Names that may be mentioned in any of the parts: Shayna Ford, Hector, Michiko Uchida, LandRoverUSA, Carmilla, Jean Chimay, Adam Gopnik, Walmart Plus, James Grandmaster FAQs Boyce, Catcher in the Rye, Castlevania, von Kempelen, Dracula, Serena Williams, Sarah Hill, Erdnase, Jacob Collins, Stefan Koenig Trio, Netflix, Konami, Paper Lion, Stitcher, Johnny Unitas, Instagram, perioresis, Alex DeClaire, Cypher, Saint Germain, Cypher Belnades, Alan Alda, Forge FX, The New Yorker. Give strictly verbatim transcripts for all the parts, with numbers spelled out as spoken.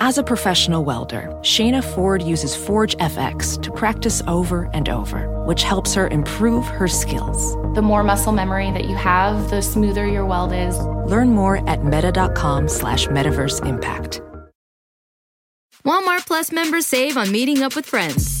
As a professional welder, Shayna Ford uses Forge F X to practice over and over, which helps her improve her skills. The more muscle memory that you have, the smoother your weld is. Learn more at meta.com slash metaverse impact. Walmart Plus members save on meeting up with friends.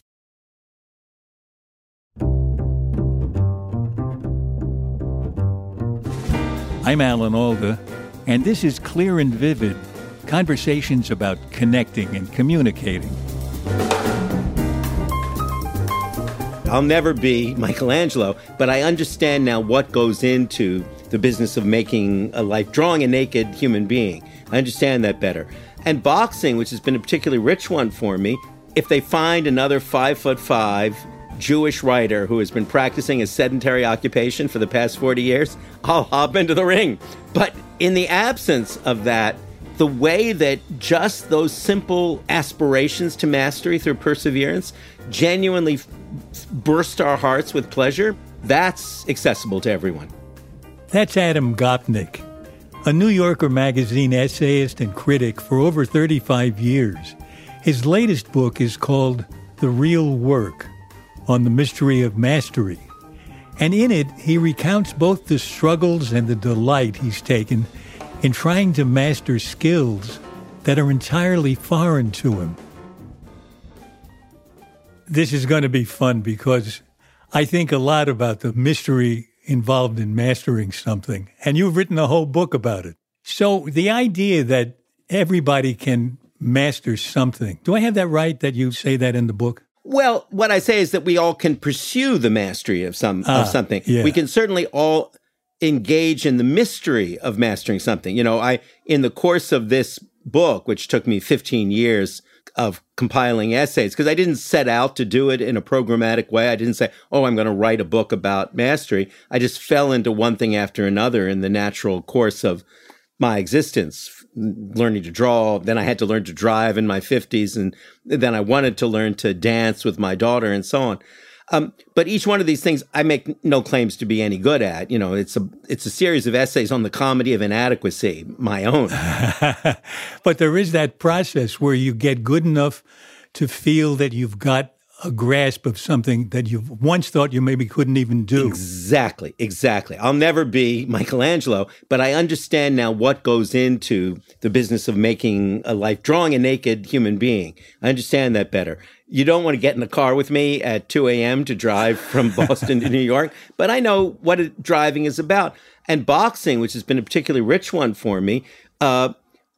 I'm Alan Alda, and this is Clear and Vivid, conversations about connecting and communicating. I'll never be Michelangelo, but I understand now what goes into the business of making a life, drawing a naked human being. I understand that better. And boxing, which has been a particularly rich one for me, if they find another five foot five Jewish writer who has been practicing a sedentary occupation for the past forty years, I'll hop into the ring. But in the absence of that, the way that just those simple aspirations to mastery through perseverance genuinely f- burst our hearts with pleasure, that's accessible to everyone. That's Adam Gopnik, a New Yorker magazine essayist and critic for over thirty-five years. His latest book is called The Real Work, on the mystery of mastery. And in it, he recounts both the struggles and the delight he's taken in trying to master skills that are entirely foreign to him. This is going to be fun because I think a lot about the mystery involved in mastering something, and you've written a whole book about it. So the idea that everybody can master something, do I have that right that you say that in the book? Well, what I say is that we all can pursue the mastery of some ah, of something. Yeah. We can certainly all engage in the mystery of mastering something. You know, I in the course of this book, which took me fifteen years of compiling essays, because I didn't set out to do it in a programmatic way. I didn't say, oh, I'm going to write a book about mastery. I just fell into one thing after another in the natural course of my existence, learning to draw. Then I had to learn to drive in my fifties. And then I wanted to learn to dance with my daughter and so on. Um, but each one of these things, I make no claims to be any good at. You know, it's a it's a series of essays on the comedy of inadequacy, my own. But there is that process where you get good enough to feel that you've got a grasp of something that you once thought you maybe couldn't even do. Exactly, exactly. I'll never be Michelangelo, but I understand now what goes into the business of making a life, drawing a naked human being. I understand that better. You don't want to get in the car with me at two a.m. to drive from Boston to New York, but I know what it, driving is about. And boxing, which has been a particularly rich one for me, uh,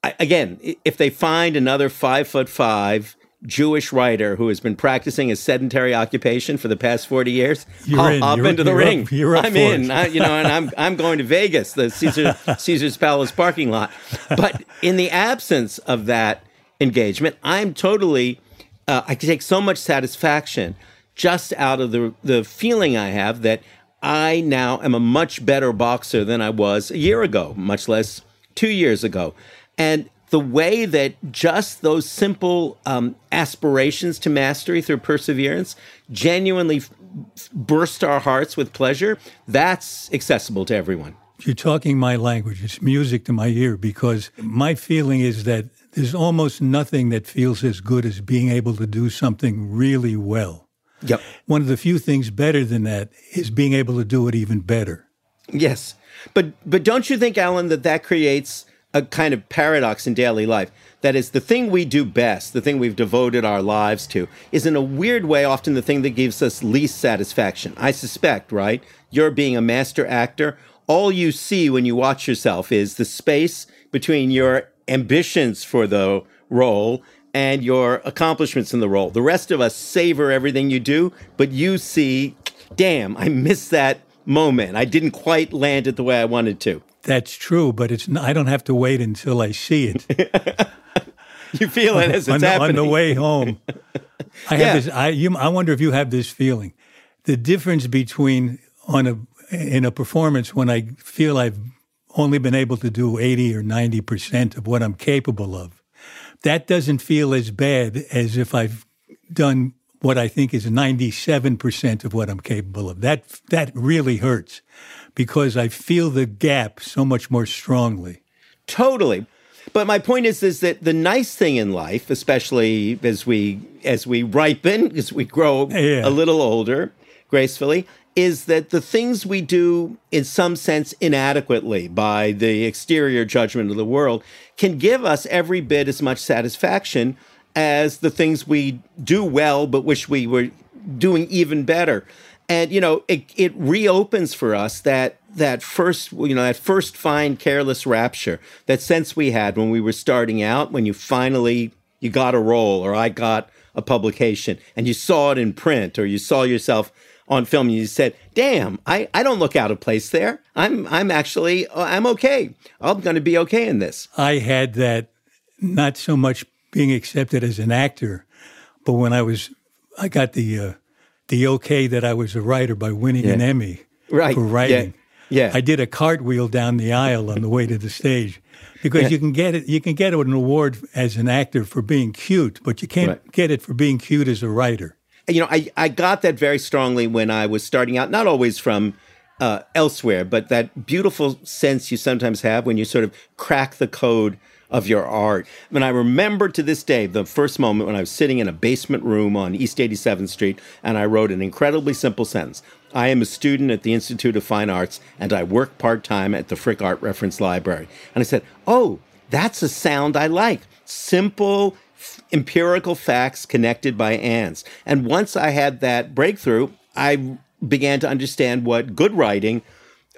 I, again, if they find another five foot five Jewish writer who has been practicing a sedentary occupation for the past forty years, you're I'll in. hop you're, into the you're ring. Up, you're up I'm in, I, you know, and I'm I'm going to Vegas, the Caesar, Caesar's Palace parking lot. But in the absence of that engagement, I'm totally, uh, I take so much satisfaction just out of the the feeling I have that I now am a much better boxer than I was a year ago, much less two years ago. And the way that just those simple um, aspirations to mastery through perseverance genuinely f- burst our hearts with pleasure, that's accessible to everyone. You're talking my language. It's music to my ear because my feeling is that there's almost nothing that feels as good as being able to do something really well. Yep. One of the few things better than that is being able to do it even better. Yes. But, but don't you think, Alan, that that creates a kind of paradox in daily life? That is, the thing we do best, the thing we've devoted our lives to, is in a weird way often the thing that gives us least satisfaction. I suspect, right? You're being a master actor. All you see when you watch yourself is the space between your ambitions for the role and your accomplishments in the role. The rest of us savor everything you do, but you see, damn, I missed that moment. I didn't quite land it the way I wanted to. That's true, but it's not, I don't have to wait until I see it. You feel it as it's on, happening. On the way home. I have yeah. this. I you, I wonder if you have this feeling, the difference between on a in a performance when I feel I've only been able to do eighty or ninety percent of what I'm capable of. That doesn't feel as bad as if I've done what I think is ninety-seven percent of what I'm capable of. That that really hurts because I feel the gap so much more strongly. Totally. But my point is, is that the nice thing in life, especially as we as we ripen, as we grow yeah. a little older gracefully, is that the things we do in some sense inadequately by the exterior judgment of the world can give us every bit as much satisfaction as the things we do well, but wish we were doing even better. And, you know, it, it reopens for us that that first, you know, that first fine, careless rapture, that sense we had when we were starting out, when you finally, you got a role, or I got a publication, and you saw it in print, or you saw yourself on film, and you said, damn, I, I don't look out of place there. I'm, I'm actually, I'm okay. I'm going to be okay in this. I had that not so much being accepted as an actor, but when I was, I got the uh, the okay that I was a writer by winning yeah. an Emmy right. for writing. Yeah. yeah, I did a cartwheel down the aisle on the way to the stage because yeah. you can get it. You can get an award as an actor for being cute, but you can't right. get it for being cute as a writer. You know, I I got that very strongly when I was starting out. Not always from uh, elsewhere, but that beautiful sense you sometimes have when you sort of crack the code of your art. And I remember to this day, the first moment when I was sitting in a basement room on East eighty-seventh Street, and I wrote an incredibly simple sentence. I am a student at the Institute of Fine Arts, and I work part-time at the Frick Art Reference Library. And I said, oh, that's a sound I like. Simple, f- empirical facts connected by ands. And once I had that breakthrough, I began to understand what good writing,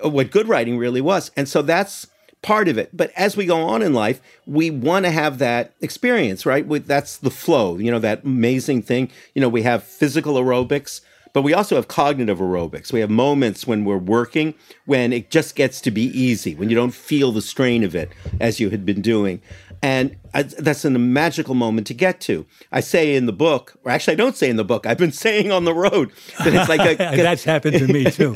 what good writing really was. And so that's part of it. But as we go on in life, we want to have that experience, right? We, that's the flow, you know, that amazing thing. You know, we have physical aerobics, but we also have cognitive aerobics. We have moments when we're working, when it just gets to be easy, when you don't feel the strain of it as you had been doing. And I, that's a magical moment to get to. I say in the book, or actually I don't say in the book, I've been saying on the road that it's like a... That's happened to me too.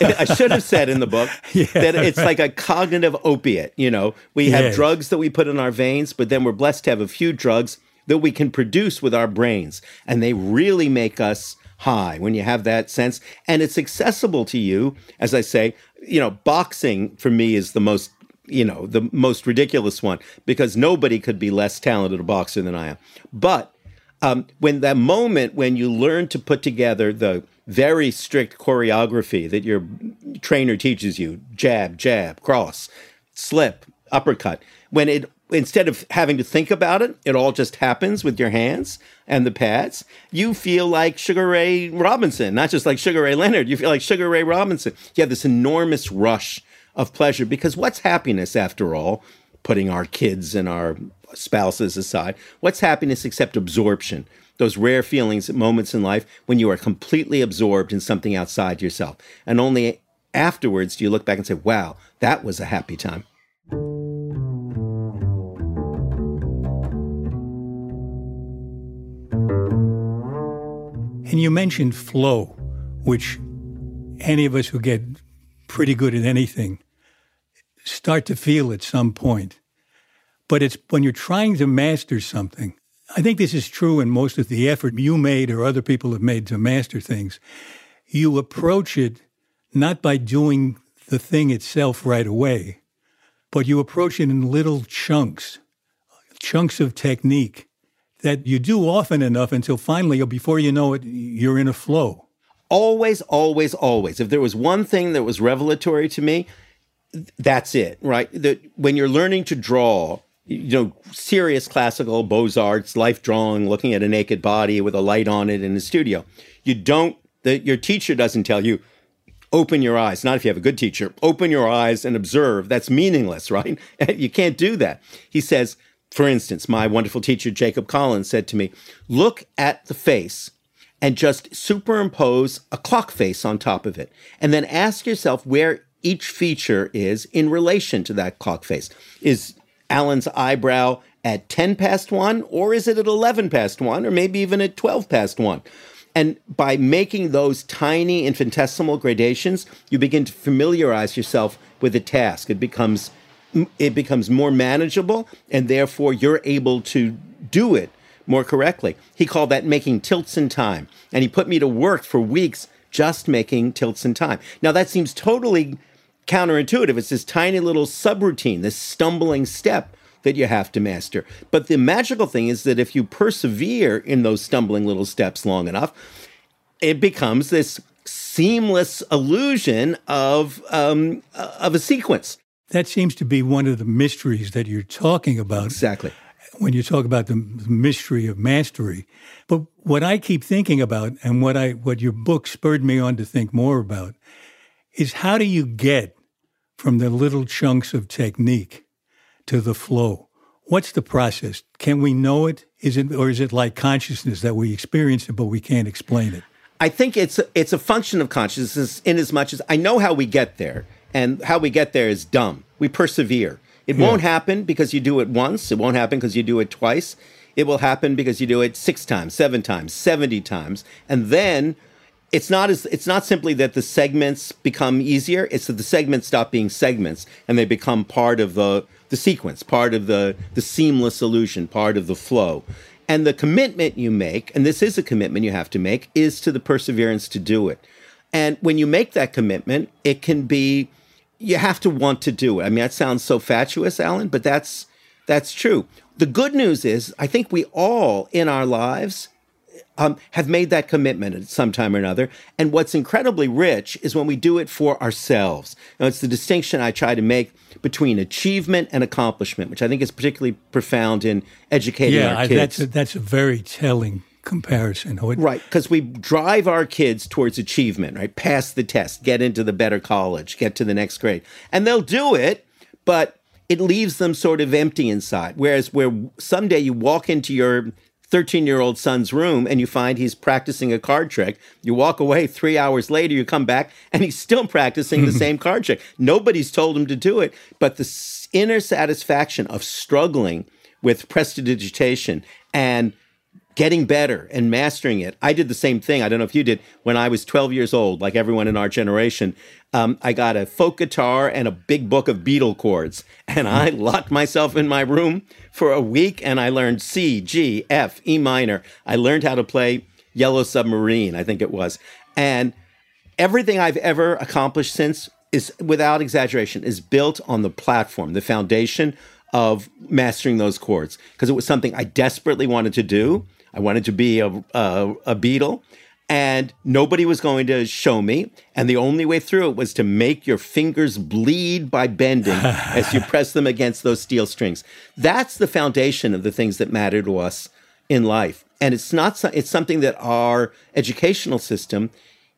I should have said in the book yeah, that it's right. like a cognitive opiate, you know. We have yes. drugs that we put in our veins, but then we're blessed to have a few drugs that we can produce with our brains. And they really make us high when you have that sense. And it's accessible to you, as I say. You know, boxing for me is the most you know, the most ridiculous one, because nobody could be less talented a boxer than I am. But um, when that moment when you learn to put together the very strict choreography that your trainer teaches you, jab, jab, cross, slip, uppercut, when it, instead of having to think about it, it all just happens with your hands and the pads, you feel like Sugar Ray Robinson, not just like Sugar Ray Leonard, you feel like Sugar Ray Robinson. You have this enormous rush of pleasure, because what's happiness after all, putting our kids and our spouses aside, what's happiness except absorption? Those rare feelings, moments in life when you are completely absorbed in something outside yourself. And only afterwards do you look back and say, wow, that was a happy time. And you mentioned flow, which any of us who get pretty good at anything start to feel at some point. But it's when you're trying to master something, I think this is true in most of the effort you made or other people have made to master things, you approach it not by doing the thing itself right away, but you approach it in little chunks, chunks of technique that you do often enough until finally, or before you know it, you're in a flow. Always, always, always. If there was one thing that was revelatory to me, that's it, right? That when you're learning to draw, you know, serious classical Beaux-Arts, life drawing, looking at a naked body with a light on it in the studio, you don't, the, your teacher doesn't tell you, open your eyes. Not if you have a good teacher. Open your eyes and observe. That's meaningless, right? You can't do that. He says, for instance, my wonderful teacher, Jacob Collins, said to me, look at the face and just superimpose a clock face on top of it. And then ask yourself where each feature is in relation to that clock face. Is Alan's eyebrow at ten past one, or is it at eleven past one, or maybe even at twelve past one? And by making those tiny infinitesimal gradations, you begin to familiarize yourself with the task. It becomes it becomes more manageable, and therefore you're able to do it more correctly. He called that making tilts in time, and he put me to work for weeks just making tilts in time. Now, that seems totally counterintuitive. It's this tiny little subroutine, this stumbling step that you have to master. But the magical thing is that if you persevere in those stumbling little steps long enough, it becomes this seamless illusion of um, of a sequence. That seems to be one of the mysteries that you're talking about. Exactly. When you talk about the mystery of mastery. But what I keep thinking about, and what I what your book spurred me on to think more about, is how do you get from the little chunks of technique to the flow? What's the process? Can we know it? Is it, or is it like consciousness that we experience it, but we can't explain it? I think it's a, it's a function of consciousness, in as much as I know how we get there, and how we get there is dumb. We persevere. It yeah. won't happen because you do it once. It won't happen because you do it twice. It will happen because you do it six times, seven times, seventy times, and then it's not as it's not simply that the segments become easier. It's that the segments stop being segments, and they become part of the the sequence, part of the, the seamless illusion, part of the flow. And the commitment you make, and this is a commitment you have to make, is to the perseverance to do it. And when you make that commitment, it can be, you have to want to do it. I mean, that sounds so fatuous, Alan, but that's that's true. The good news is, I think we all in our lives um, have made that commitment at some time or another. And what's incredibly rich is when we do it for ourselves. Now, it's the distinction I try to make between achievement and accomplishment, which I think is particularly profound in educating yeah, our kids. Yeah, that's a, that's a very telling comparison. It, right, because we drive our kids towards achievement, right? Pass the test, get into the better college, get to the next grade. And they'll do it, but it leaves them sort of empty inside. Whereas where someday you walk into your thirteen-year-old son's room and you find he's practicing a card trick. You walk away three hours later, you come back, and he's still practicing the same card trick. Nobody's told him to do it, but the inner satisfaction of struggling with prestidigitation and getting better and mastering it. I did the same thing. I don't know if you did. When I was twelve years old, like everyone in our generation, um, I got a folk guitar and a big book of Beatle chords. And I locked myself in my room for a week, and I learned C, G, F, E minor. I learned how to play Yellow Submarine, I think it was. And everything I've ever accomplished since is, without exaggeration, is built on the platform, the foundation of mastering those chords. Because it was something I desperately wanted to do. I wanted to be a, a, a Beatle, and nobody was going to show me. And the only way through it was to make your fingers bleed by bending as you press them against those steel strings. That's the foundation of the things that matter to us in life. And it's not, it's something that our educational system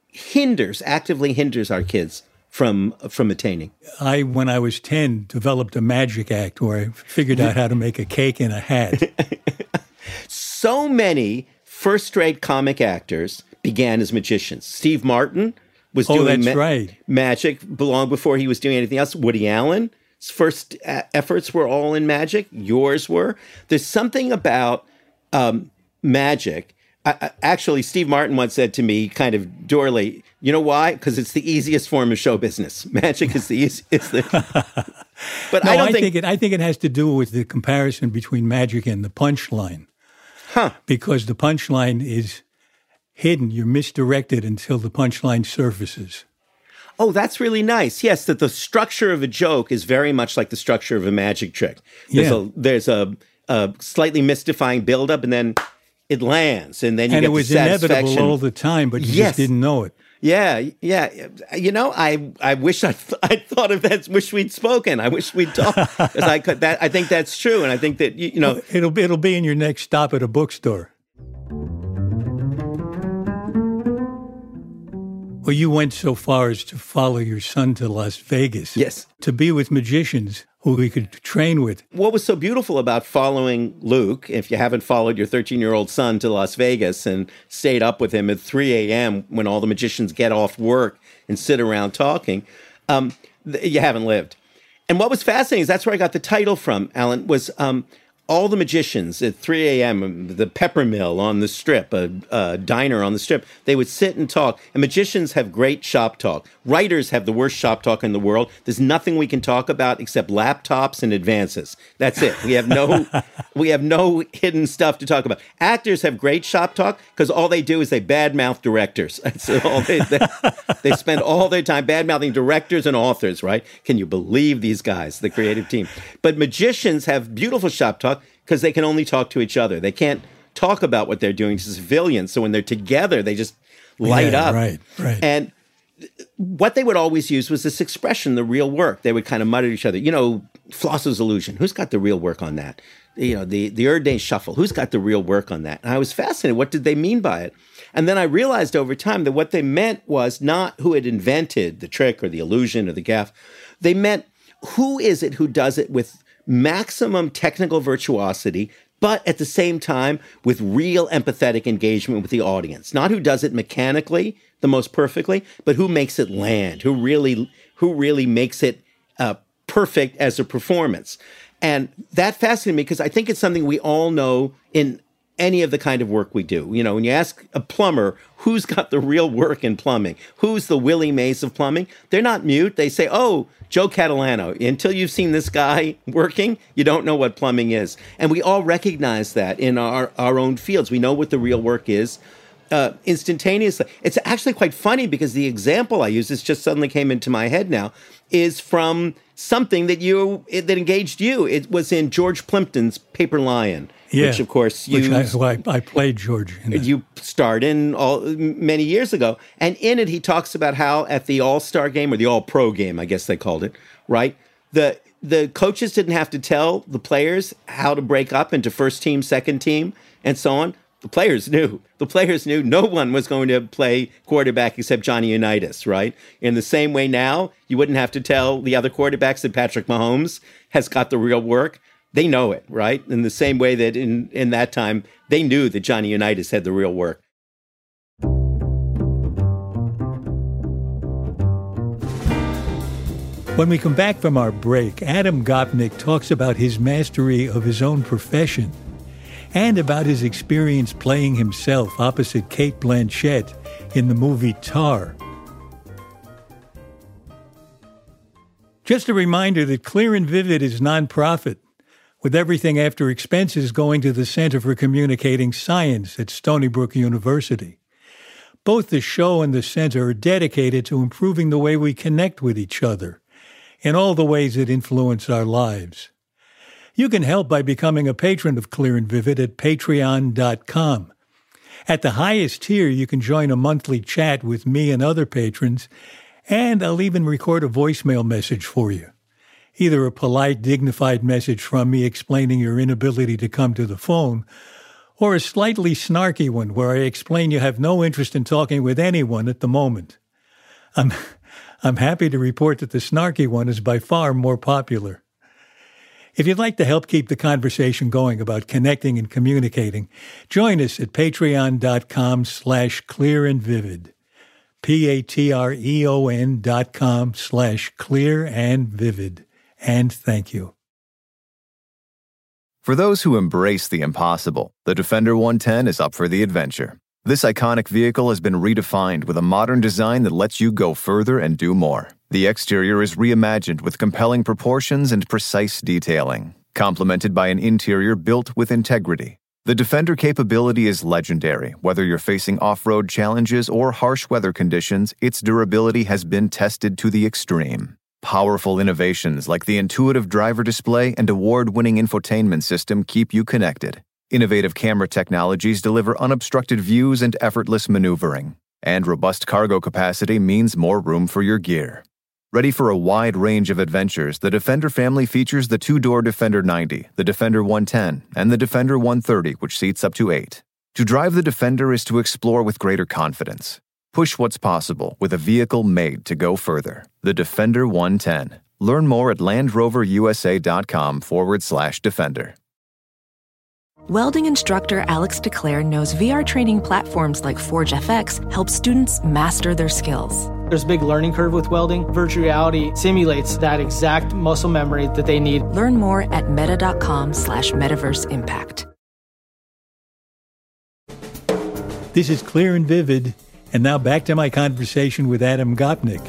hinders, actively hinders our kids from from attaining. I, when I was ten, developed a magic act where I figured out how to make a cake in a hat. So many first-rate comic actors began as magicians. Steve Martin was oh, doing that's ma- right. magic long before he was doing anything else. Woody Allen's first a- efforts were all in magic. Yours were. There's something about um, magic. I, I, actually, Steve Martin once said to me, kind of dourly, you know why? Because it's the easiest form of show business. Magic is the easiest. The- but no, I don't I think-, think it, I think it has to do with the comparison between magic and the punchline. Huh. Because the punchline is hidden. You're misdirected until the punchline surfaces. Oh, that's really nice. Yes, that the structure of a joke is very much like the structure of a magic trick. There's yeah. a there's a, a slightly mystifying buildup, and then it lands, and then you and get the satisfaction. And it was inevitable all the time, but you yes. just didn't know it. Yeah, yeah. You know, I, I wish I th- I thought of that. Wish we'd spoken. I wish we'd talked. As I could. That I think that's true, and I think that you, you know it'll be, it'll be in your next stop at a bookstore. Well, you went so far as to follow your son to Las Vegas. Yes, to be with magicians who we could train with. What was so beautiful about following Luke, if you haven't followed your thirteen-year-old son to Las Vegas and stayed up with him at three a.m. when all the magicians get off work and sit around talking, um, th- you haven't lived. And what was fascinating is that's where I got the title from, Alan, was um, all the magicians at three a m, the Peppermill on the Strip, a, a diner on the Strip, they would sit and talk. And magicians have great shop talk. Writers have the worst shop talk in the world. There's nothing we can talk about except laptops and advances. That's it. We have no, we have no hidden stuff to talk about. Actors have great shop talk because all they do is they badmouth directors. That's all they, they, they spend all their time badmouthing directors and authors, right? Can you believe these guys, the creative team? But magicians have beautiful shop talk because they can only talk to each other. They can't talk about what they're doing to civilians. So when they're together, they just light yeah, up. Right, right. And what they would always use was this expression, the real work. They would kind of mutter to each other, you know, Flossel's illusion. Who's got the real work on that? You know, the, the Erdnase shuffle. Who's got the real work on that? And I was fascinated. What did they mean by it? And then I realized over time that what they meant was not who had invented the trick or the illusion or the gaffe. They meant who is it who does it with maximum technical virtuosity, but at the same time with real empathetic engagement with the audience. Not who does it mechanically the most perfectly, but who makes it land, who really who really makes it uh, perfect as a performance. And that fascinated me because I think it's something we all know in any of the kind of work we do. You know, when you ask a plumber, who's got the real work in plumbing? Who's the Willie Mays of plumbing? They're not mute. They say, oh, Joe Catalano. Until you've seen this guy working, you don't know what plumbing is. And we all recognize that in our, our own fields. We know what the real work is uh, instantaneously. It's actually quite funny because the example I use, this just suddenly came into my head now, is from something that you that engaged you. It was in George Plimpton's Paper Lion. Yeah, which, of course, you... Which I, I played George in that. You starred in all, many years ago. And in it, he talks about how at the All-Star game, or the All-Pro game, I guess they called it, right? The the coaches didn't have to tell the players how to break up into first team, second team, and so on. The players knew. The players knew no one was going to play quarterback except Johnny Unitas, right? In the same way now, you wouldn't have to tell the other quarterbacks that Patrick Mahomes has got the real work. They know it, right? In the same way that in, in that time, they knew that Johnny Unitas had the real work. When we come back from our break, Adam Gopnik talks about his mastery of his own profession and about his experience playing himself opposite Cate Blanchett in the movie Tar. Just a reminder that Clear and Vivid is nonprofit, with everything after expenses going to the Center for Communicating Science at Stony Brook University. Both the show and the center are dedicated to improving the way we connect with each other in all the ways that influence our lives. You can help by becoming a patron of Clear and Vivid at patreon dot com. At the highest tier, you can join a monthly chat with me and other patrons, and I'll even record a voicemail message for you. Either a polite, dignified message from me explaining your inability to come to the phone, or a slightly snarky one where I explain you have no interest in talking with anyone at the moment. I'm, I'm happy to report that the snarky one is by far more popular. If you'd like to help keep the conversation going about connecting and communicating, join us at patreon.com slash clear and vivid. P-A-T-R-E-O-N dot com slash clear and vivid. And thank you. For those who embrace the impossible, the Defender one ten is up for the adventure. This iconic vehicle has been redefined with a modern design that lets you go further and do more. The exterior is reimagined with compelling proportions and precise detailing, complemented by an interior built with integrity. The Defender capability is legendary. Whether you're facing off-road challenges or harsh weather conditions, its durability has been tested to the extreme. Powerful innovations like the intuitive driver display and award-winning infotainment system keep you connected. Innovative camera technologies deliver unobstructed views and effortless maneuvering. And robust cargo capacity means more room for your gear. Ready for a wide range of adventures, the Defender family features the two-door Defender ninety, the Defender one ten, and the Defender one thirty, which seats up to eight. To drive the Defender is to explore with greater confidence. Push what's possible with a vehicle made to go further. The Defender one ten. Learn more at landroverusa.com forward slash Defender. Welding instructor Alex DeClaire knows V R training platforms like Forge F X help students master their skills. There's a big learning curve with welding. Virtual reality simulates that exact muscle memory that they need. Learn more at meta.com slash metaverse impact. This is Clear and Vivid, and now back to my conversation with Adam Gopnik.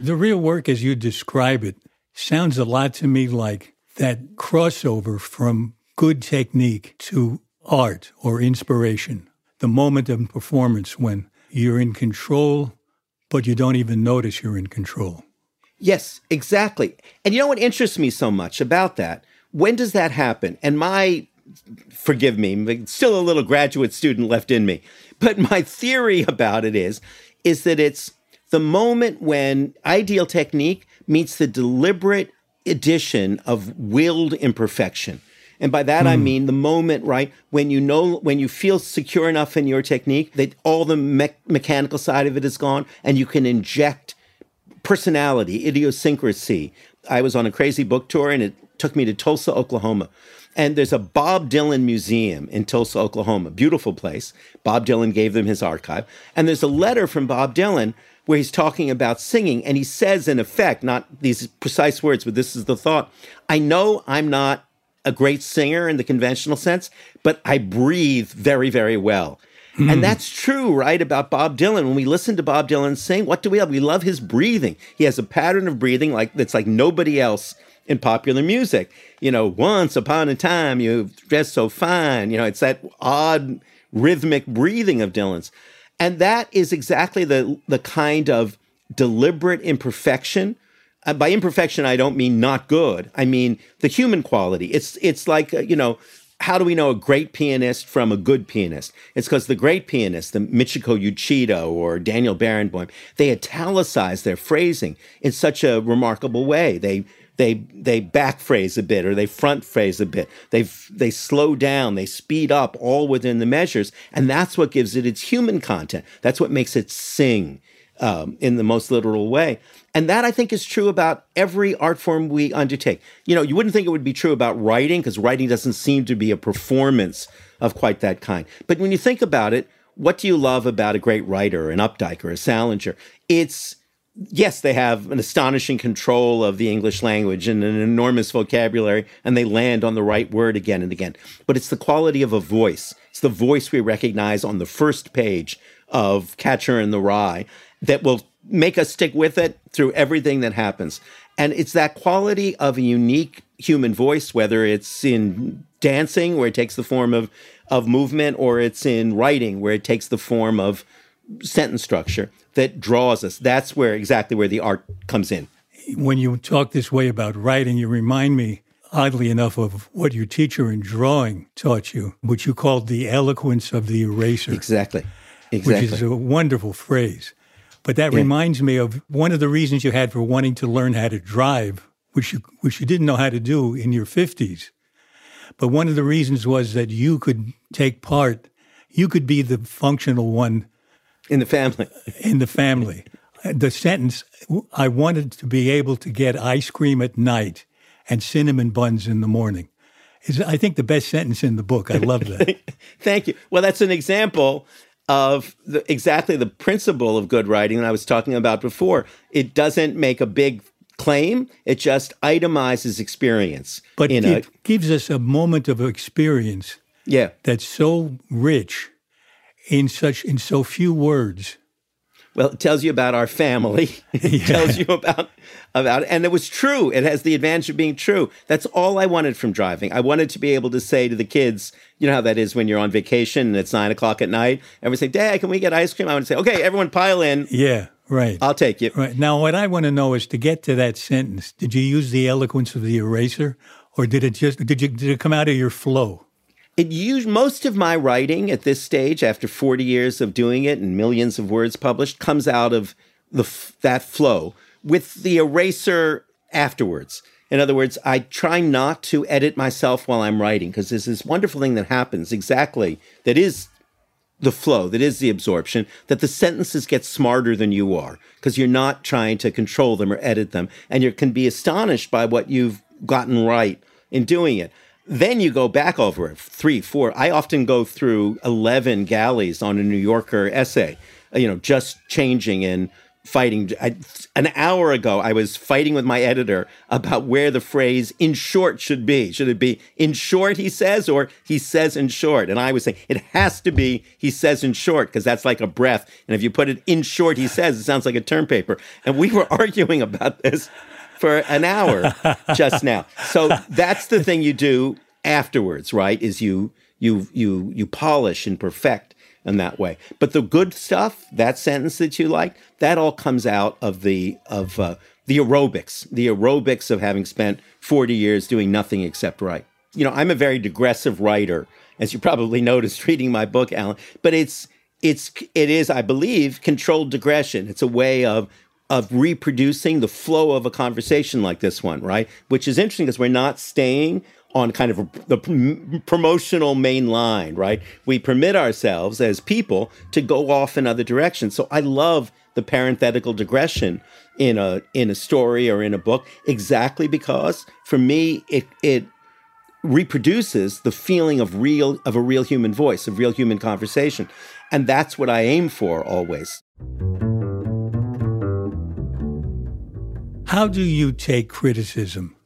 The Real Work, as you describe it, sounds a lot to me like that crossover from good technique to art or inspiration, the moment of performance when you're in control, but you don't even notice you're in control. Yes, exactly. And you know what interests me so much about that? When does that happen? And my, forgive me, still a little graduate student left in me, but my theory about it is, is that it's the moment when ideal technique meets the deliberate addition of willed imperfection. And by that, mm. I mean the moment, right, when you know, when you feel secure enough in your technique that all the me- mechanical side of it is gone and you can inject personality, idiosyncrasy. I was on a crazy book tour and it took me to Tulsa, Oklahoma. And there's a Bob Dylan museum in Tulsa, Oklahoma, beautiful place. Bob Dylan gave them his archive. And there's a letter from Bob Dylan where he's talking about singing. And he says, in effect, not these precise words, but this is the thought, I know I'm not a great singer in the conventional sense, but I breathe very, very well. Mm. And that's true, right, about Bob Dylan. When we listen to Bob Dylan sing, what do we love? We love his breathing. He has a pattern of breathing like that's like nobody else in popular music. You know, once upon a time, you dressed so fine. You know, it's that odd rhythmic breathing of Dylan's. And that is exactly the the kind of deliberate imperfection. Uh, by imperfection, I don't mean not good. I mean the human quality. It's it's like, you know, how do we know a great pianist from a good pianist? It's because the great pianists, the Michiko Uchida or Daniel Barenboim, they italicize their phrasing in such a remarkable way. They they they back phrase a bit or they front phrase a bit. They they slow down, they speed up, all within the measures, and that's what gives it its human content. That's what makes it sing. Um, in the most literal way. And that, I think, is true about every art form we undertake. You know, you wouldn't think it would be true about writing, because writing doesn't seem to be a performance of quite that kind. But when you think about it, what do you love about a great writer, an Updike or a Salinger? It's, yes, they have an astonishing control of the English language and an enormous vocabulary, and they land on the right word again and again. But it's the quality of a voice. It's the voice we recognize on the first page of Catcher in the Rye that will make us stick with it through everything that happens. And it's that quality of a unique human voice, whether it's in dancing, where it takes the form of, of movement, or it's in writing, where it takes the form of sentence structure, that draws us. That's where exactly where the art comes in. When you talk this way about writing, you remind me, oddly enough, of what your teacher in drawing taught you, which you called the eloquence of the eraser. Exactly, exactly. Which is a wonderful phrase. But that yeah. reminds me of one of the reasons you had for wanting to learn how to drive, which you, which you didn't know how to do in your fifties. But one of the reasons was that you could take part, you could be the functional one. In the family. In the family. The sentence, I wanted to be able to get ice cream at night and cinnamon buns in the morning, is, I think, the best sentence in the book. I love that. Thank you. Well, that's an example of the, exactly the principle of good writing that I was talking about before. It doesn't make a big claim. It just itemizes experience. But it a, gives us a moment of experience yeah. that's so rich in such in so few words. Well, it tells you about our family. It yeah. tells you about, about it. And it was true. It has the advantage of being true. That's all I wanted from driving. I wanted to be able to say to the kids, you know how that is when you're on vacation and it's nine o'clock at night. And we say, Dad, can we get ice cream? I would say, okay, everyone pile in. Yeah, right. I'll take you. Right. Now, what I want to know is, to get to that sentence, did you use the eloquence of the eraser, or did it just, did you, did it come out of your flow? It used, most of my writing at this stage, after forty years of doing it and millions of words published, comes out of the that flow with the eraser afterwards. In other words, I try not to edit myself while I'm writing, because there's this wonderful thing that happens exactly that is the flow, that is the absorption, that the sentences get smarter than you are because you're not trying to control them or edit them. And you can be astonished by what you've gotten right in doing it. Then you go back over three, four. I often go through eleven galleys on a New Yorker essay, you know, just changing and fighting. I, an hour ago, I was fighting with my editor about where the phrase "in short" should be. Should it be "in short," he says, or "he says in short"? And I was saying it has to be "he says in short" because that's like a breath. And if you put it "in short," he says, it sounds like a term paper. And we were arguing about this for an hour just now. So that's the thing you do afterwards, right? Is you you you you polish and perfect in that way. But the good stuff, that sentence that you like, that all comes out of the of uh, the aerobics, the aerobics of having spent forty years doing nothing except write. You know, I'm a very digressive writer, as you probably noticed reading my book, Alan. But it's it's it is, I believe, controlled digression. It's a way of of reproducing the flow of a conversation like this one, right? Which is interesting because we're not staying on kind of the promotional main line, right? We permit ourselves as people to go off in other directions. So I love the parenthetical digression in a in a story or in a book, exactly because for me it it reproduces the feeling of real of a real human voice, of real human conversation, and that's what I aim for always. How do you take criticism?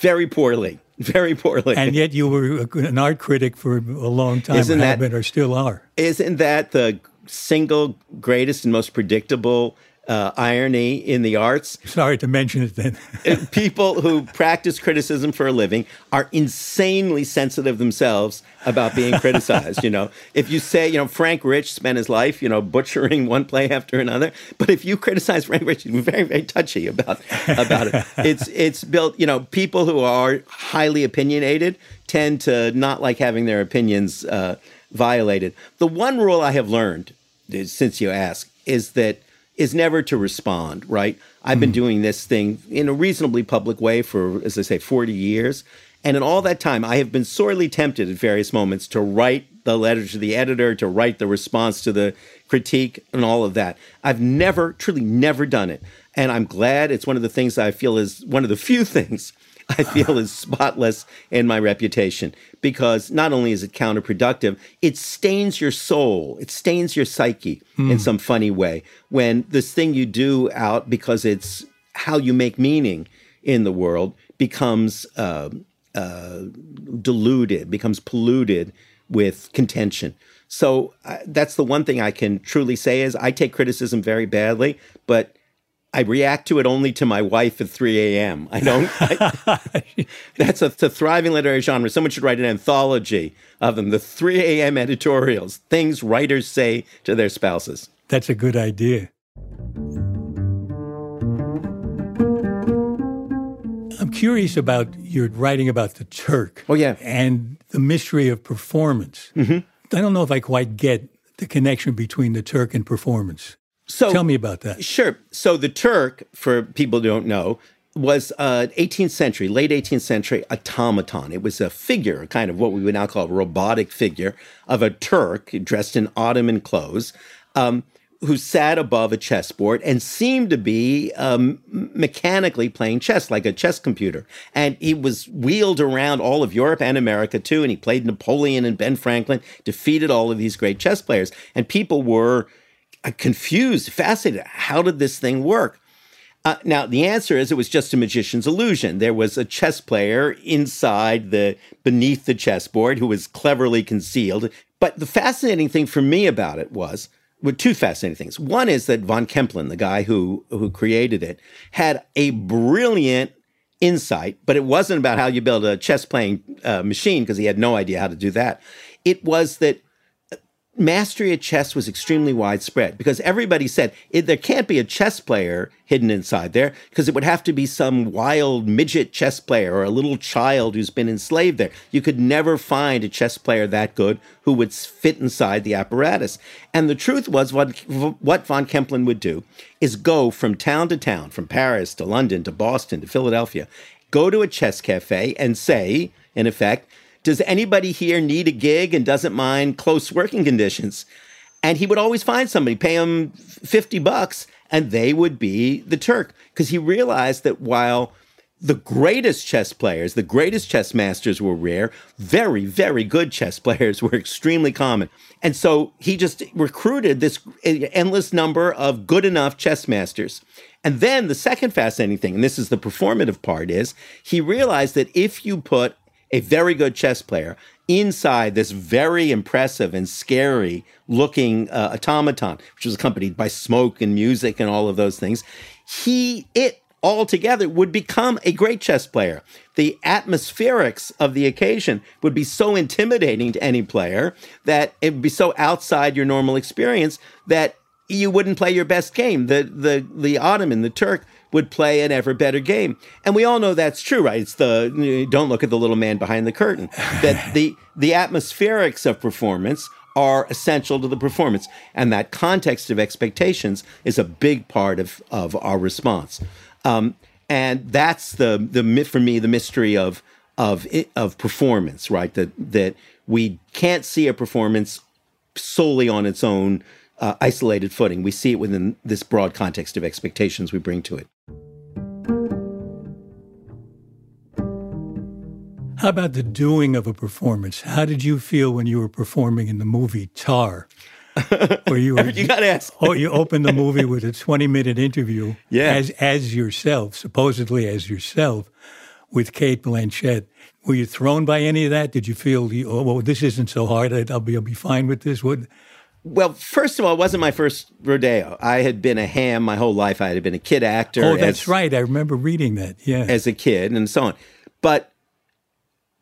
Very poorly. Very poorly. And yet you were an art critic for a long time, isn't that, been, or still are. Isn't that the single greatest and most predictable uh, irony in the arts? Sorry to mention it then. People who practice criticism for a living are insanely sensitive themselves about being criticized, you know. If you say, you know, Frank Rich spent his life, you know, butchering one play after another, but if you criticize Frank Rich, you're very, very touchy about about it. It's it's built, you know, people who are highly opinionated tend to not like having their opinions uh, violated. The one rule I have learned, since you ask, is that is never to respond, right? I've been doing this thing in a reasonably public way for, as I say, forty years. And in all that time, I have been sorely tempted at various moments to write the letter to the editor, to write the response to the critique and all of that. I've never, truly never done it. And I'm glad. It's one of the things I feel is one of the few things I feel is spotless in my reputation, because not only is it counterproductive, it stains your soul, it stains your psyche mm. in some funny way when this thing you do out because it's how you make meaning in the world becomes uh, uh, diluted, becomes polluted with contention. So uh, that's the one thing I can truly say is I take criticism very badly, but I react to it only to my wife at three a.m. I don't. I, that's a, a thriving literary genre. Someone should write an anthology of them, the three a.m. editorials, things writers say to their spouses. That's a good idea. I'm curious about your writing about the Turk. Oh, yeah. And the mystery of performance. Mm-hmm. I don't know if I quite get the connection between the Turk and performance. So, tell me about that. Sure. So the Turk, for people who don't know, was uh, eighteenth century, late eighteenth century automaton. It was a figure, kind of what we would now call a robotic figure of a Turk dressed in Ottoman clothes um, who sat above a chessboard and seemed to be um, mechanically playing chess, like a chess computer. And he was wheeled around all of Europe and America, too, and he played Napoleon and Ben Franklin, defeated all of these great chess players. And people were confused, fascinated. How did this thing work? Uh, now, the answer is it was just a magician's illusion. There was a chess player inside the, beneath the chessboard who was cleverly concealed. But the fascinating thing for me about it was, were two fascinating things. One is that von Kempelen, the guy who, who created it, had a brilliant insight, but it wasn't about how you build a chess-playing uh, machine because he had no idea how to do that. It was that mastery of chess was extremely widespread because everybody said it, there can't be a chess player hidden inside there because it would have to be some wild midget chess player or a little child who's been enslaved there. You could never find a chess player that good who would fit inside the apparatus. And the truth was what, what von Kempelen would do is go from town to town, from Paris to London to Boston to Philadelphia, go to a chess cafe and say, in effect, does anybody here need a gig and doesn't mind close working conditions? And he would always find somebody, pay him fifty bucks, and they would be the Turk. Because he realized that while the greatest chess players, the greatest chess masters were rare. Very, very good chess players were extremely common. And so he just recruited this endless number of good enough chess masters. And then the second fascinating thing, and this is the performative part, is he realized that if you put a very good chess player inside this very impressive and scary looking uh, automaton, which was accompanied by smoke and music and all of those things, he, it, altogether would become a great chess player. The atmospherics of the occasion would be so intimidating to any player that it would be so outside your normal experience that you wouldn't play your best game. The the the Ottoman, the Turk, would play an ever better game. And we all know that's true, right? It's the, don't look at the little man behind the curtain, that the the atmospherics of performance are essential to the performance. And that context of expectations is a big part of, of our response. Um, and that's the, the, for me, the mystery of, of, of performance, right? That, that we can't see a performance solely on its own uh, isolated footing. We see it within this broad context of expectations we bring to it. How about the doing of a performance? How did you feel when you were performing in the movie Tar? Where you were, you gotta ask. Oh, you opened the movie with a twenty-minute interview, yeah. as as yourself, supposedly as yourself, with Cate Blanchett. Were you thrown by any of that? Did you feel, oh, well, this isn't so hard. I'll be, I'll be fine with this. What? Well, first of all, it wasn't my first rodeo. I had been a ham my whole life. I had been a kid actor. Oh, that's as, right. I remember reading that. Yeah, as a kid and so on. But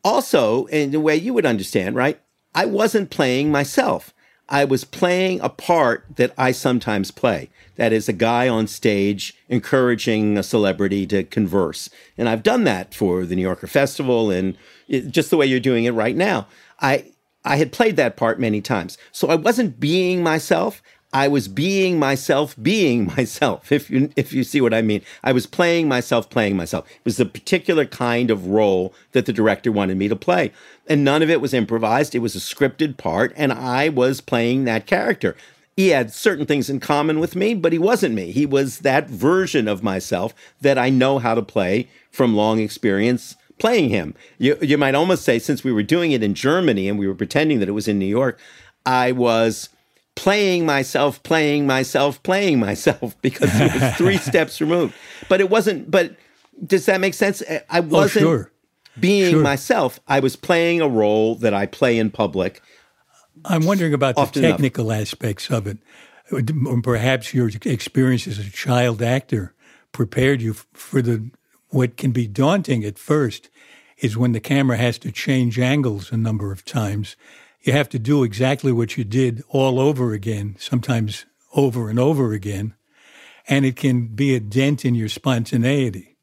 also, in the way you would understand, right? I wasn't playing myself. I was playing a part that I sometimes play. That is a guy on stage encouraging a celebrity to converse. And I've done that for the New Yorker Festival and it, just the way you're doing it right now. I I had played that part many times. So I wasn't being myself. I was being myself being myself, if you if you see what I mean. I was playing myself playing myself. It was the particular kind of role that the director wanted me to play. And none of it was improvised. It was a scripted part, and I was playing that character. He had certain things in common with me, but he wasn't me. He was that version of myself that I know how to play from long experience playing him. You, you might almost say, since we were doing it in Germany and we were pretending that it was in New York, I was playing myself, playing myself, playing myself, because it was three steps removed. But it wasn't, but does that make sense? I wasn't oh, sure. being sure. myself. I was playing a role that I play in public. I'm wondering about the technical enough. aspects of it. Perhaps your experience as a child actor prepared you for the what can be daunting at first is when the camera has to change angles a number of times. You have to do exactly what you did all over again, sometimes over and over again, and it can be a dent in your spontaneity.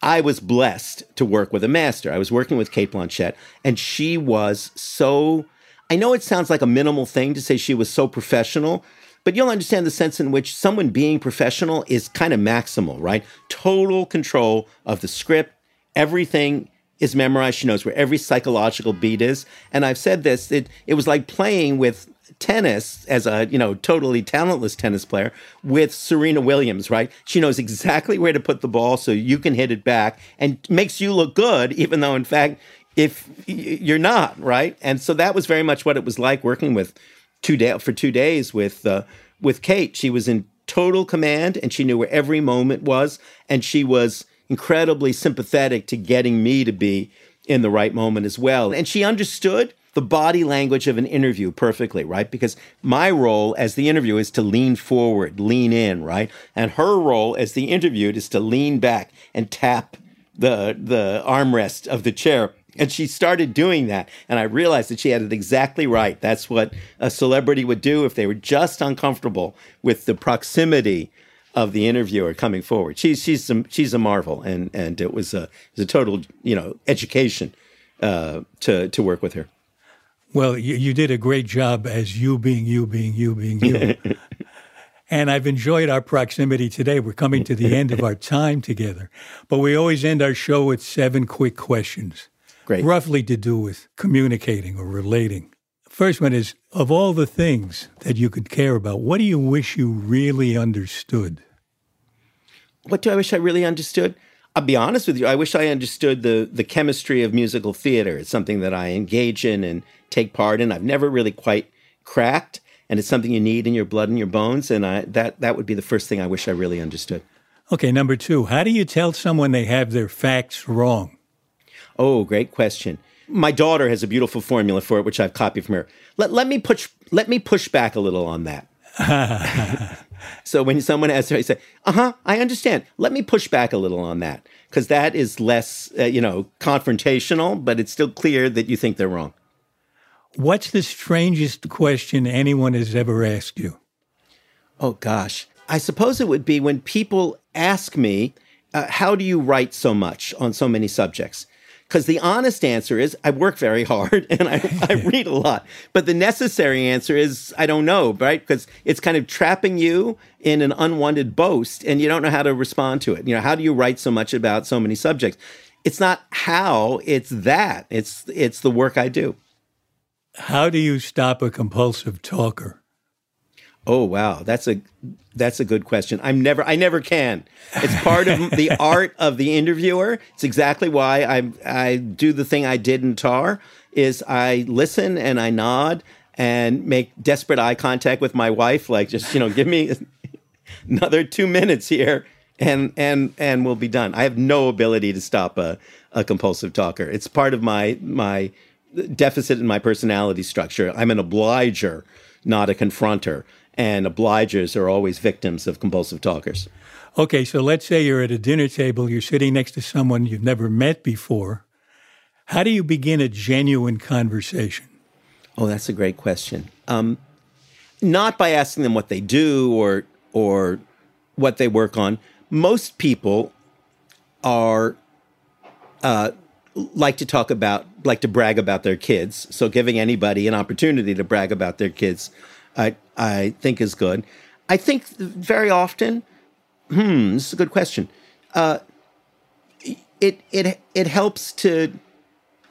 I was blessed to work with a master. I was working with Cate Blanchett, and she was so, I know it sounds like a minimal thing to say she was so professional, but you'll understand the sense in which someone being professional is kind of maximal, right? Total control of the script, everything is memorized. She knows where every psychological beat is. And I've said this, it, it was like playing with tennis as a, you know, totally talentless tennis player with Serena Williams, right? She knows exactly where to put the ball so you can hit it back and makes you look good, even though in fact, if you're not, right? And so that was very much what it was like working with two day, for two days with, uh, with Cate. She was in total command and she knew where every moment was. And she was incredibly sympathetic to getting me to be in the right moment as well. And she understood the body language of an interview perfectly, right? Because my role as the interview is to lean forward, lean in, right? And her role as the interviewed is to lean back and tap the, the armrest of the chair. And she started doing that. And I realized that she had it exactly right. That's what a celebrity would do if they were just uncomfortable with the proximity of the interviewer coming forward. She's she's some, she's a marvel, and and it was a it was a total you know education uh, to to work with her. Well, you, you did a great job as you being you being you being you, and I've enjoyed our proximity today. We're coming to the end of our time together, but we always end our show with seven quick questions, great. roughly to do with communicating or relating. First one is, of all the things that you could care about, what do you wish you really understood? What do I wish I really understood? I'll be honest with you, I wish I understood the the chemistry of musical theater. It's something that I engage in and take part in. I've never really quite cracked, and it's something you need in your blood and your bones, and I, that, that would be the first thing I wish I really understood. Okay, number two, how do you tell someone they have their facts wrong? Oh, great question. My daughter has a beautiful formula for it, which I've copied from her. Let, let me push let me push back a little on that. So when someone asks her, I say, uh-huh, I understand. Let me push back a little on that, because that is less, uh, you know, confrontational, but it's still clear that you think they're wrong. What's the strangest question anyone has ever asked you? Oh, gosh. I suppose it would be when people ask me, uh, how do you write so much on so many subjects? Because the honest answer is I work very hard and I, I read a lot. But the necessary answer is I don't know, right? Because it's kind of trapping you in an unwanted boast and you don't know how to respond to it. You know, how do you write so much about so many subjects? It's not how, it's that. It's it's the work I do. How do you stop a compulsive talker? Oh, wow. That's a that's a good question. I'm never I never can. It's part of the art of the interviewer. It's exactly why I I do the thing I did in Tar is I listen and I nod and make desperate eye contact with my wife, like, just, you know, give me another two minutes here and and and we'll be done. I have no ability to stop a, a compulsive talker. It's part of my my deficit in my personality structure. I'm an obliger, not a confronter. And obligers are always victims of compulsive talkers. Okay, so let's say you're at a dinner table, you're sitting next to someone you've never met before. How do you begin a genuine conversation? Oh, that's a great question. Um, not by asking them what they do or or what they work on. Most people are uh, like to talk about, like to brag about their kids. So giving anybody an opportunity to brag about their kids I I think is good. I think very often, hmm, this is a good question. Uh, it it it helps to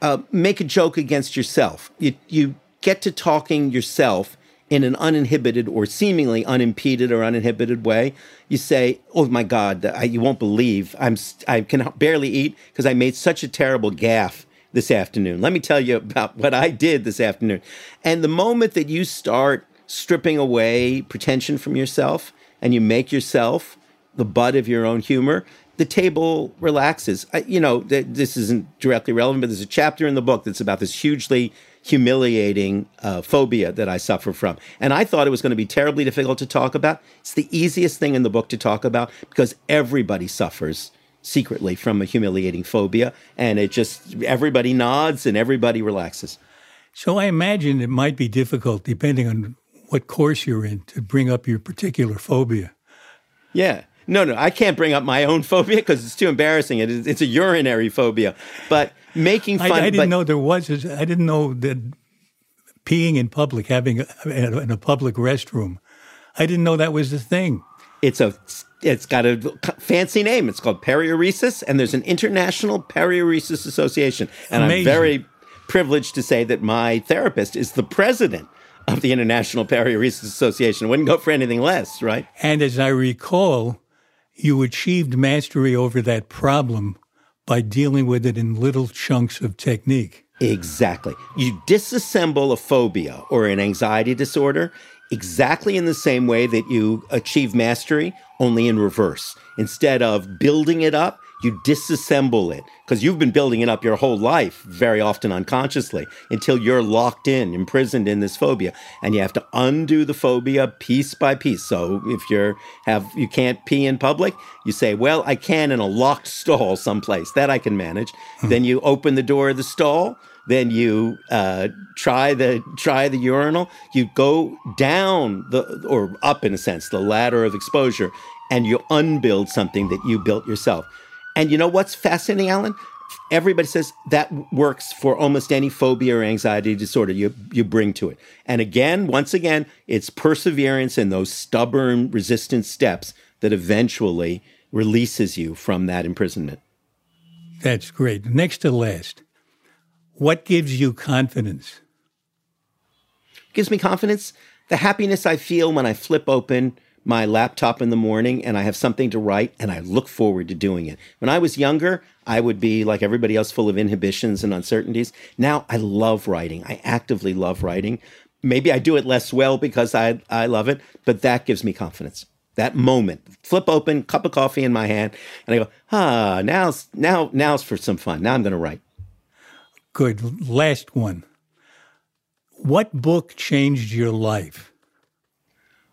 uh, make a joke against yourself. You you get to talking yourself in an uninhibited or seemingly unimpeded or uninhibited way. You say, "Oh my God, I, you won't believe I'm I can barely eat because I made such a terrible gaffe this afternoon. Let me tell you about what I did this afternoon." And the moment that you start stripping away pretension from yourself and you make yourself the butt of your own humor, the table relaxes. I, you know, th- this isn't directly relevant, but there's a chapter in the book that's about this hugely humiliating uh, phobia that I suffer from. And I thought it was going to be terribly difficult to talk about. It's the easiest thing in the book to talk about because everybody suffers secretly from a humiliating phobia. And it just, everybody nods and everybody relaxes. So I imagine it might be difficult, depending on what course you're in, to bring up your particular phobia. Yeah. No, no, I can't bring up my own phobia because it's too embarrassing. It is, it's a urinary phobia. But making fun... I, I didn't but, know there was... I didn't know that peeing in public, having a, in a public restroom, I didn't know that was the thing. It's a... It's got a fancy name. It's called perioresis, and there's an International Perioresis Association. And amazing. I'm very privileged to say that my therapist is the president of the International Perioresis Association. Wouldn't go for anything less, right? And as I recall, you achieved mastery over that problem by dealing with it in little chunks of technique. Exactly. You disassemble a phobia or an anxiety disorder exactly in the same way that you achieve mastery, only in reverse. Instead of building it up, you disassemble it, because you've been building it up your whole life, very often unconsciously, until you're locked in, imprisoned in this phobia. And you have to undo the phobia piece by piece. So if you're have you can't pee in public, you say, well, I can in a locked stall someplace. That I can manage. Mm-hmm. Then you open the door of the stall. Then you uh, try the try the urinal. You go down, the or up in a sense, the ladder of exposure, and you unbuild something that you built yourself. And you know what's fascinating, Alan? Everybody says that works for almost any phobia or anxiety disorder you, you bring to it. And again, once again, it's perseverance and those stubborn, resistant steps that eventually releases you from that imprisonment. That's great. Next to last, what gives you confidence? Gives me confidence? The happiness I feel when I flip open my laptop in the morning and I have something to write and I look forward to doing it. When I was younger, I would be like everybody else, full of inhibitions and uncertainties. Now I love writing. I actively love writing. Maybe I do it less well because I, I love it, but that gives me confidence. That moment, flip open, cup of coffee in my hand, and I go, ah, now's, now, now's for some fun. Now I'm going to write. Good. Last one. What book changed your life?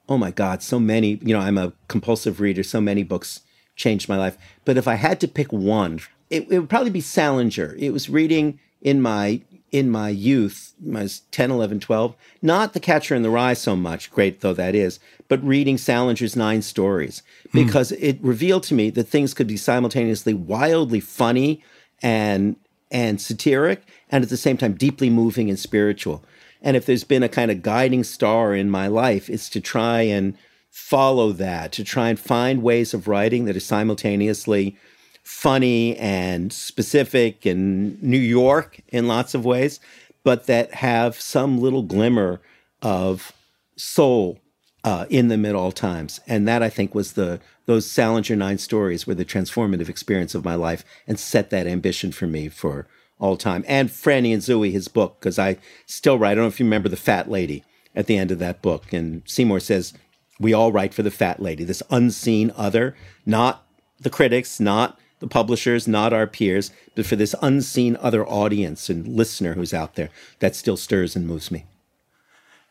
Oh my God, so many. You know, I'm a compulsive reader. So many books changed my life. But if I had to pick one, it, it would probably be Salinger. It was reading in my in my youth, I was ten, eleven, twelve, not The Catcher in the Rye so much, great though that is, but reading Salinger's nine stories, because mm. it revealed to me that things could be simultaneously wildly funny and and satiric, and at the same time deeply moving and spiritual. And if there's been a kind of guiding star in my life, it's to try and follow that, to try and find ways of writing that are simultaneously funny and specific and New York in lots of ways, but that have some little glimmer of soul uh, in them at all times. And that, I think, was the those Salinger nine stories were the transformative experience of my life and set that ambition for me for all time. And Franny and Zooey, his book, because I still write. I don't know if you remember the fat lady at the end of that book. And Seymour says, we all write for the fat lady, this unseen other, not the critics, not the publishers, not our peers, but for this unseen other audience and listener who's out there that still stirs and moves me.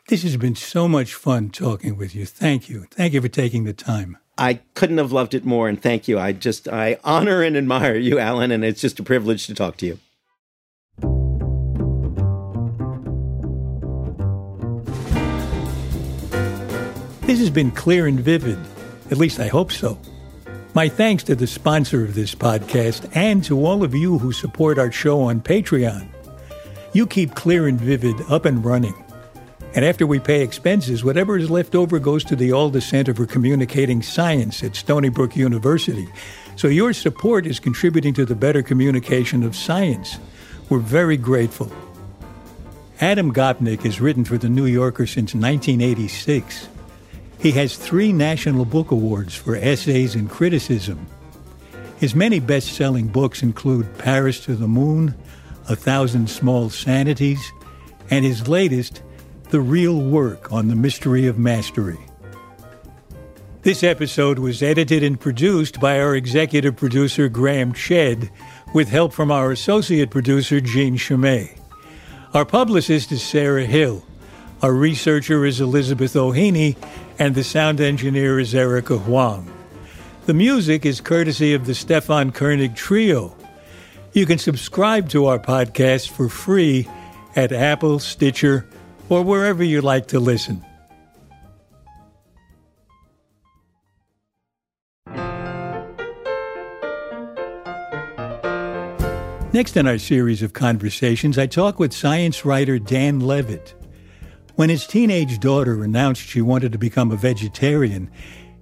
This has been so much fun talking with you. Thank you. Thank you for taking the time. I couldn't have loved it more, and thank you. I just, I honor and admire you, Alan, and it's just a privilege to talk to you. This has been Clear and Vivid, at least I hope so. My thanks to the sponsor of this podcast and to all of you who support our show on Patreon. You keep Clear and Vivid up and running. And after we pay expenses, whatever is left over goes to the Alda Center for Communicating Science at Stony Brook University. So your support is contributing to the better communication of science. We're very grateful. Adam Gopnik has written for The New Yorker since nineteen eighty-six. He has three National Book Awards for essays and criticism. His many best-selling books include Paris to the Moon, A Thousand Small Sanities, and his latest, The Real Work on the Mystery of Mastery. This episode was edited and produced by our executive producer, Graham Chedd, with help from our associate producer, Jean Chimay. Our publicist is Sarah Hill. Our researcher is Elizabeth O'Heaney, and the sound engineer is Erica Huang. The music is courtesy of the Stefan Koenig Trio. You can subscribe to our podcast for free at Apple, Stitcher, or wherever you like to listen. Next in our series of conversations, I talk with science writer Dan Levitt. When his teenage daughter announced she wanted to become a vegetarian,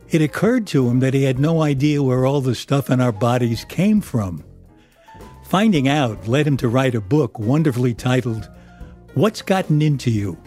it occurred to him that he had no idea where all the stuff in our bodies came from. Finding out led him to write a book wonderfully titled, What's Gotten Into You?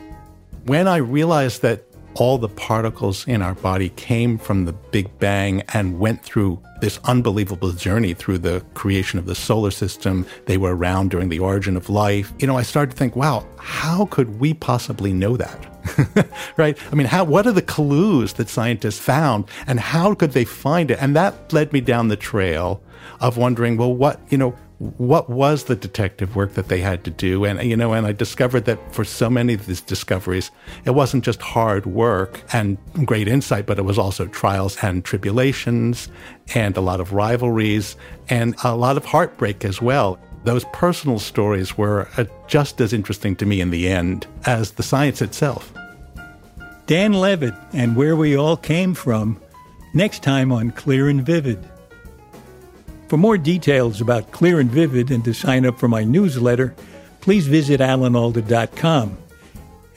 When I realized that all the particles in our body came from the Big Bang and went through this unbelievable journey through the creation of the solar system. They were around during the origin of life. You know, I started to think, wow, how could we possibly know that? Right? I mean, how, what are the clues that scientists found and how could they find it? And that led me down the trail of wondering, well, what, you know, what was the detective work that they had to do? And, you know, and I discovered that for so many of these discoveries, it wasn't just hard work and great insight, but it was also trials and tribulations and a lot of rivalries and a lot of heartbreak as well. Those personal stories were just as interesting to me in the end as the science itself. Dan Levitt and Where We All Came From, next time on Clear and Vivid. For more details about Clear and Vivid and to sign up for my newsletter, please visit alan alda dot com.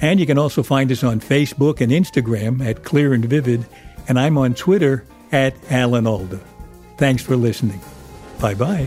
And you can also find us on Facebook and Instagram at Clear and Vivid, and I'm on Twitter at Alan Alda. Thanks for listening. Bye-bye.